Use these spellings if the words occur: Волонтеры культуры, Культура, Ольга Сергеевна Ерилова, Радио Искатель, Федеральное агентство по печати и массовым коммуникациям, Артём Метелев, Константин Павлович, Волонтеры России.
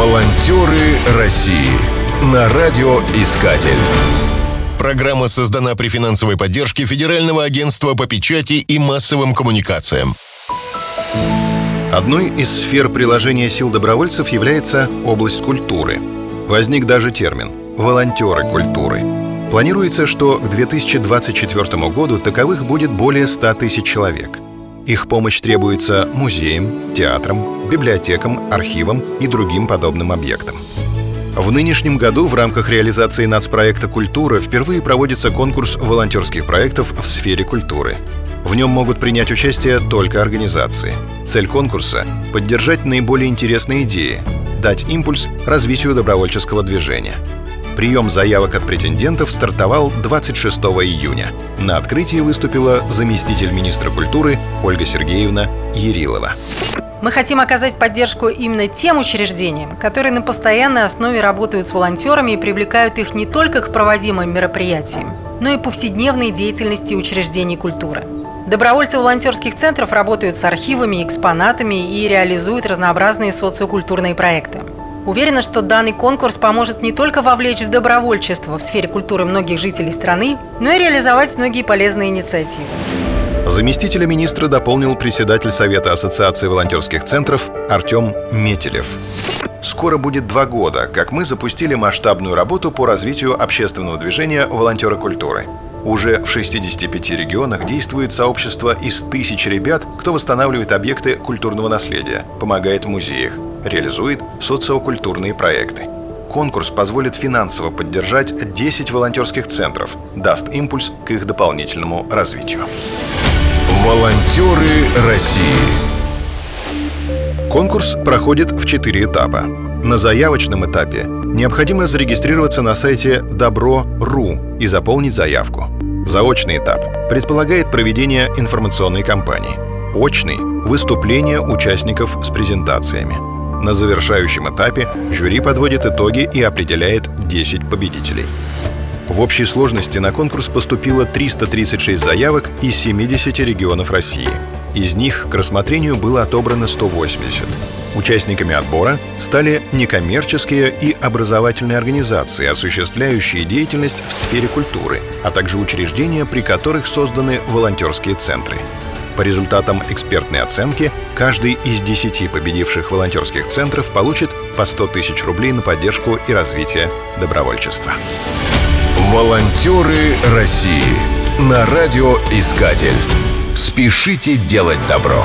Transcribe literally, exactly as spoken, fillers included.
Волонтеры России на Радио Искатель. Программа создана при финансовой поддержке Федерального агентства по печати и массовым коммуникациям. Одной из сфер приложения сил добровольцев является область культуры. Возник даже термин «волонтеры культуры». Планируется, что к две тысячи двадцать четвёртому году таковых будет более ста тысяч человек. Их помощь требуется музеям, театрам, библиотекам, архивам и другим подобным объектам. В нынешнем году в рамках реализации нацпроекта «Культура» впервые проводится конкурс волонтерских проектов в сфере культуры. В нем могут принять участие только организации. Цель конкурса — поддержать наиболее интересные идеи, дать импульс развитию добровольческого движения. Прием заявок от претендентов стартовал двадцать шестого июня. На открытии выступила заместитель министра культуры Ольга Сергеевна Ерилова. Мы хотим оказать поддержку именно тем учреждениям, которые на постоянной основе работают с волонтерами и привлекают их не только к проводимым мероприятиям, но и повседневной деятельности учреждений культуры. Добровольцы волонтерских центров работают с архивами, экспонатами и реализуют разнообразные социокультурные проекты. Уверена, что данный конкурс поможет не только вовлечь в добровольчество в сфере культуры многих жителей страны, но и реализовать многие полезные инициативы. Заместителя министра дополнил председатель Совета Ассоциации волонтерских центров Артём Метелев. Скоро будет два года, как мы запустили масштабную работу по развитию общественного движения «Волонтеры культуры». Уже в шестидесяти пяти регионах действует сообщество из тысяч ребят, кто восстанавливает объекты культурного наследия, помогает в музеях, реализует социокультурные проекты. Конкурс позволит финансово поддержать десять волонтерских центров, даст импульс к их дополнительному развитию. Волонтеры России. Конкурс проходит в четыре этапа. На заявочном этапе необходимо зарегистрироваться на сайте Добро точка ру и заполнить заявку. Заочный этап предполагает проведение информационной кампании. Очный – выступление участников с презентациями. На завершающем этапе жюри подводит итоги и определяет десять победителей. В общей сложности на конкурс поступило триста тридцать шесть заявок из семидесяти регионов России. Из них к рассмотрению было отобрано сто восемьдесят. Участниками отбора стали некоммерческие и образовательные организации, осуществляющие деятельность в сфере культуры, а также учреждения, при которых созданы волонтерские центры. По результатам экспертной оценки каждый из десяти победивших волонтерских центров получит по сто тысяч рублей на поддержку и развитие добровольчества. Волонтеры России на Радио Искатель. Спешите делать добро.